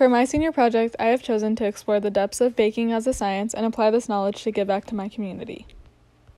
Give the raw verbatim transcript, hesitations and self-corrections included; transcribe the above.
For my senior project, I have chosen to explore the depths of baking as a science and apply this knowledge to give back to my community.